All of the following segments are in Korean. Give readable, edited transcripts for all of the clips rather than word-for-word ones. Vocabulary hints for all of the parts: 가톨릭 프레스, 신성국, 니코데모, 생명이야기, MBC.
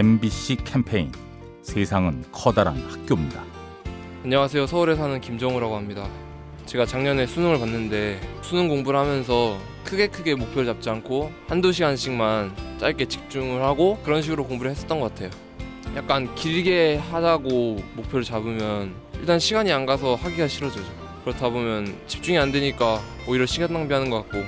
MBC 캠페인 세상은 커다란 학교입니다. 안녕하세요. 서울에 사는 김정우라고 합니다. 제가 작년에 수능을 봤는데 수능 공부를 하면서 크게 목표를 잡지 않고 한두 시간씩만 짧게 집중을 하고 그런 식으로 공부를 했었던 것 같아요. 약간 길게 하자고 목표를 잡으면 일단 시간이 안 가서 하기가 싫어져요. 그렇다 보면 집중이 안 되니까 오히려 시간 낭비하는 것 같고,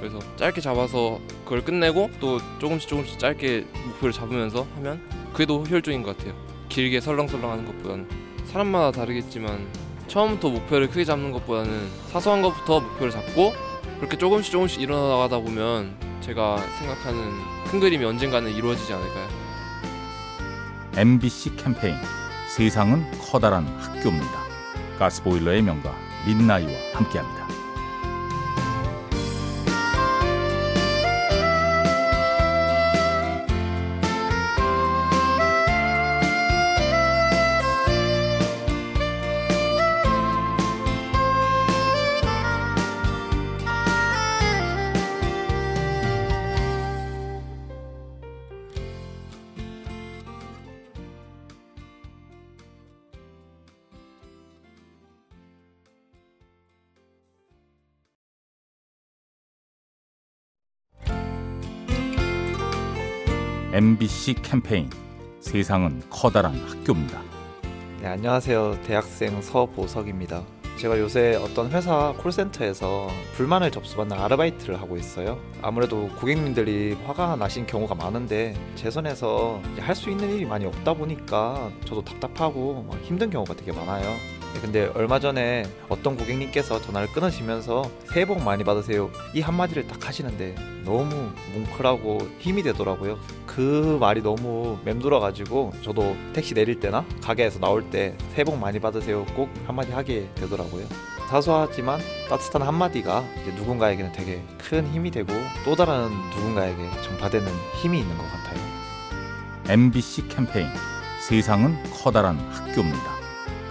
그래서 짧게 잡아서 그걸 끝내고 또 조금씩 짧게 목표를 잡으면서 하면 그게 더 효율적인 것 같아요. 길게 설렁설렁 하는 것보다는. 사람마다 다르겠지만 처음부터 목표를 크게 잡는 것보다는 사소한 것부터 목표를 잡고 그렇게 조금씩 일어나가다 보면 제가 생각하는 큰 그림이 언젠가는 이루어지지 않을까요? MBC 캠페인 세상은 커다란 학교입니다. 가스보일러의 명가 민나이와 함께합니다. MBC 캠페인 세상은 커다란 학교입니다. 네, 안녕하세요. 대학생 서보석입니다. 제가 요새 어떤 회사 콜센터에서 불만을 접수받는 아르바이트를 하고 있어요. 아무래도 고객님들이 화가 나신 경우가 많은데 제 손에서 할 수 있는 일이 많이 없다 보니까 저도 답답하고 막 힘든 경우가 되게 많아요. 근데 얼마 전에 어떤 고객님께서 전화를 끊으시면서 새해 복 많이 받으세요, 이 한마디를 딱 하시는데 너무 뭉클하고 힘이 되더라고요. 그 말이 너무 맴돌아가지고 저도 택시 내릴 때나 가게에서 나올 때 새해 복 많이 받으세요 꼭 한마디 하게 되더라고요. 사소하지만 따뜻한 한마디가 누군가에게는 되게 큰 힘이 되고 또 다른 누군가에게 전파되는 힘이 있는 것 같아요. MBC 캠페인 세상은 커다란 학교입니다.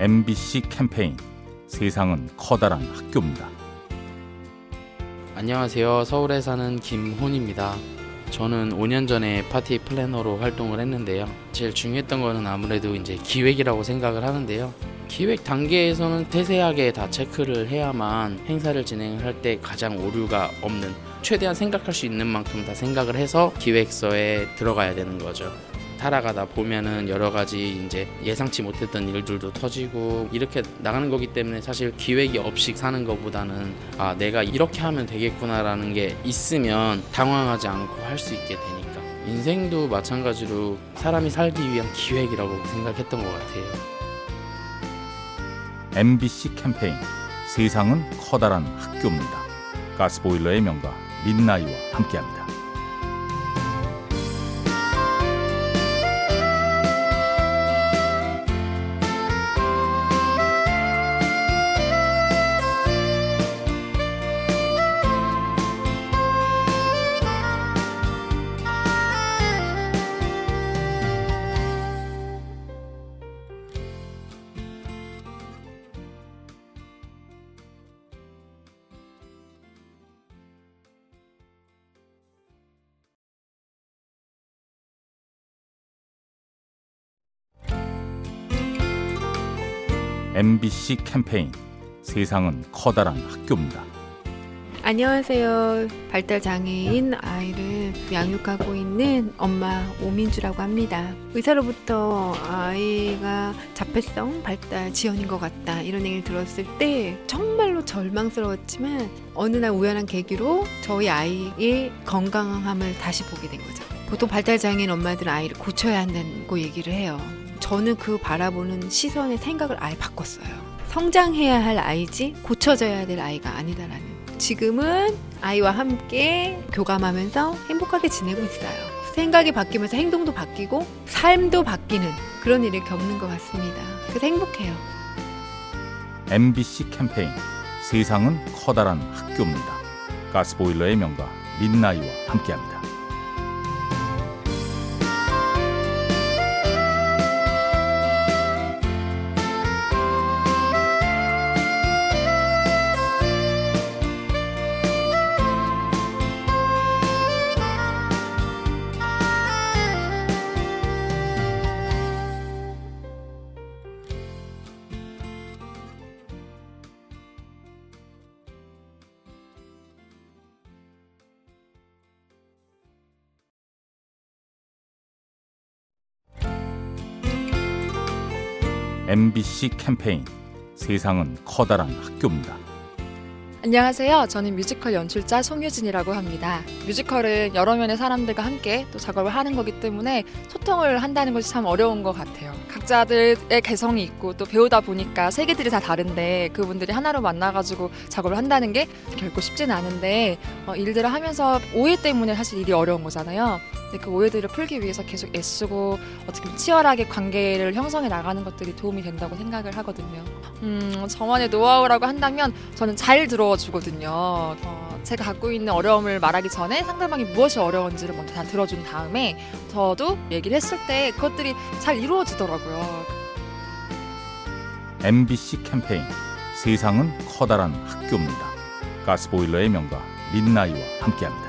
MBC 캠페인 세상은 커다란 학교입니다. 안녕하세요. 서울에 사는 김혼입니다. 저는 5년 전에 파티 플래너로 활동을 했는데요. 제일 중요했던 거는 아무래도 이제 기획이라고 생각을 하는데요. 기획 단계에서는 세세하게 다 체크를 해야만 행사를 진행할 때 가장 오류가 없는, 최대한 생각할 수 있는 만큼 다 생각을 해서 기획서에 들어가야 되는 거죠. 살아가다 보면은 여러 가지 이제 예상치 못했던 일들도 터지고 이렇게 나가는 거기 때문에 사실 기획이 없이 사는 것보다는 아, 내가 이렇게 하면 되겠구나라는 게 있으면 당황하지 않고 할 수 있게 되니까 인생도 마찬가지로 사람이 살기 위한 기획이라고 생각했던 것 같아요. MBC 캠페인 세상은 커다란 학교입니다. 가스보일러의 명가 민나이와 함께합니다. MBC 캠페인 세상은 커다란 학교입니다. 안녕하세요. 발달장애인 아이를 양육하고 있는 엄마 오민주라고 합니다. 의사로부터 아이가 자폐성 발달 지연인 것 같다, 이런 얘기를 들었을 때 정말로 절망스러웠지만 어느 날 우연한 계기로 저희 아이의 건강함을 다시 보게 된 거죠. 보통 발달장애인 엄마들은 아이를 고쳐야 한다고 얘기를 해요. 저는 그 바라보는 시선의 생각을 아예 바꿨어요. 성장해야 할 아이지 고쳐져야 될 아이가 아니다라는, 지금은 아이와 함께 교감하면서 행복하게 지내고 있어요. 생각이 바뀌면서 행동도 바뀌고 삶도 바뀌는 그런 일을 겪는 것 같습니다. 그래서 행복해요. MBC 캠페인 세상은 커다란 학교입니다. 가스보일러의 명가 민나이와 함께합니다. MBC 캠페인 세상은 커다란 학교입니다. 안녕하세요. 저는 뮤지컬 연출자 송유진이라고 합니다. 뮤지컬은 여러 면의 사람들과 함께 또 작업을 하는 거기 때문에 소통을 한다는 것이 참 어려운 것 같아요. 각자들의 개성이 있고 또 배우다 보니까 세계들이 다 다른데 그분들이 하나로 만나가지고 작업을 한다는 게 결코 쉽지는 않은데 일들을 하면서 오해 때문에 사실 일이 어려운 거잖아요. 근데 그 오해들을 풀기 위해서 계속 애쓰고 어떻게 보면 치열하게 관계를 형성해 나가는 것들이 도움이 된다고 생각을 하거든요. 저만의 노하우라고 한다면 저는 잘 들어주거든요. 제가 갖고 있는 어려움을 말하기 전에 상대방이 무엇이 어려운지를 먼저 다 들어준 다음에 저도 얘기를 했을 때 그것들이 잘 이루어지더라고요. MBC 캠페인 세상은 커다란 학교입니다. 가스보일러의 명가 민나이와 함께합니다.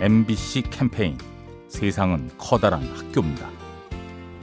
MBC 캠페인 세상은 커다란 학교입니다.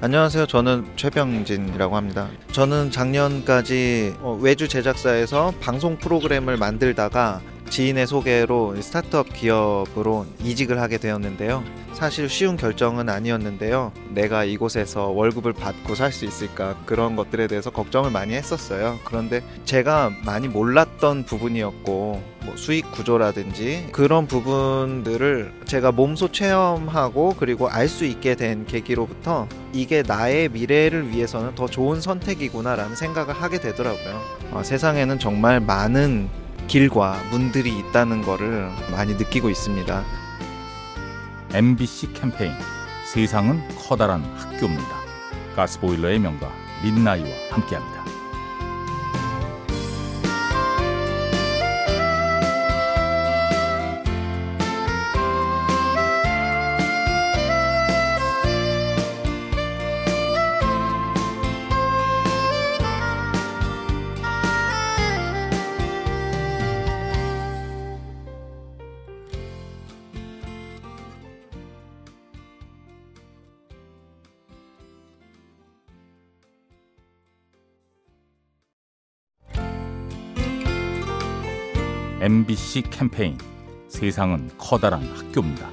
안녕하세요. 저는 최병진이라고 합니다. 저는 작년까지 외주 제작사에서 방송 프로그램을 만들다가 지인의 소개로 스타트업 기업으로 이직을 하게 되었는데요. 사실 쉬운 결정은 아니었는데요. 내가 이곳에서 월급을 받고 살 수 있을까, 그런 것들에 대해서 걱정을 많이 했었어요. 그런데 제가 많이 몰랐던 부분이었고 수익 구조라든지 그런 부분들을 제가 몸소 체험하고 그리고 알 수 있게 된 계기로부터 이게 나의 미래를 위해서는 더 좋은 선택이구나라는 생각을 하게 되더라고요. 세상에는 정말 많은 길과 문들이 있다는 거를 많이 느끼고 있습니다. MBC 캠페인 세상은 커다란 학교입니다. 가스보일러의 명가 민나이와 함께합니다. MBC 캠페인 세상은 커다란 학교입니다.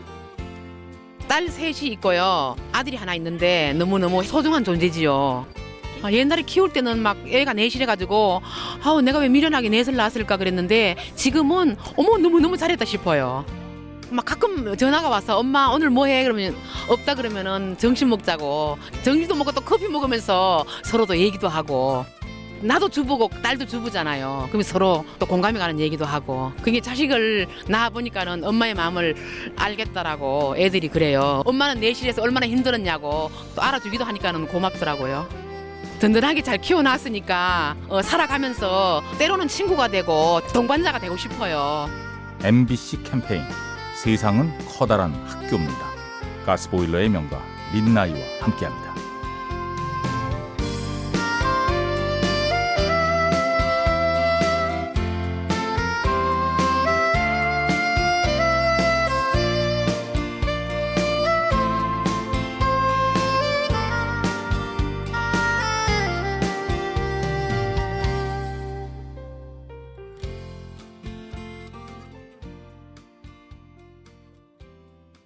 딸 셋이 있고요. 아들이 하나 있는데 너무너무 소중한 존재지요. 옛날에 키울 때는 막 애가 넷이래가지고 내가 왜 미련하게 넷을 낳았을까 그랬는데 지금은 너무너무 잘했다 싶어요. 막 가끔 전화가 와서 엄마 오늘 뭐해? 그러면 없다 그러면은 점심 먹자고, 점심도 먹고 또 커피 먹으면서 서로도 얘기도 하고, 나도 주부고 딸도 주부잖아요. 그럼 서로 또 공감이 가는 얘기도 하고, 그게 자식을 낳아보니까는 엄마의 마음을 알겠다라고 애들이 그래요. 엄마는 내실에서 얼마나 힘들었냐고 또 알아주기도 하니까는 고맙더라고요. 든든하게 잘 키워놨으니까 살아가면서 때로는 친구가 되고 동반자가 되고 싶어요. MBC 캠페인 세상은 커다란 학교입니다. 가스보일러의 명가 민나이와 함께합니다.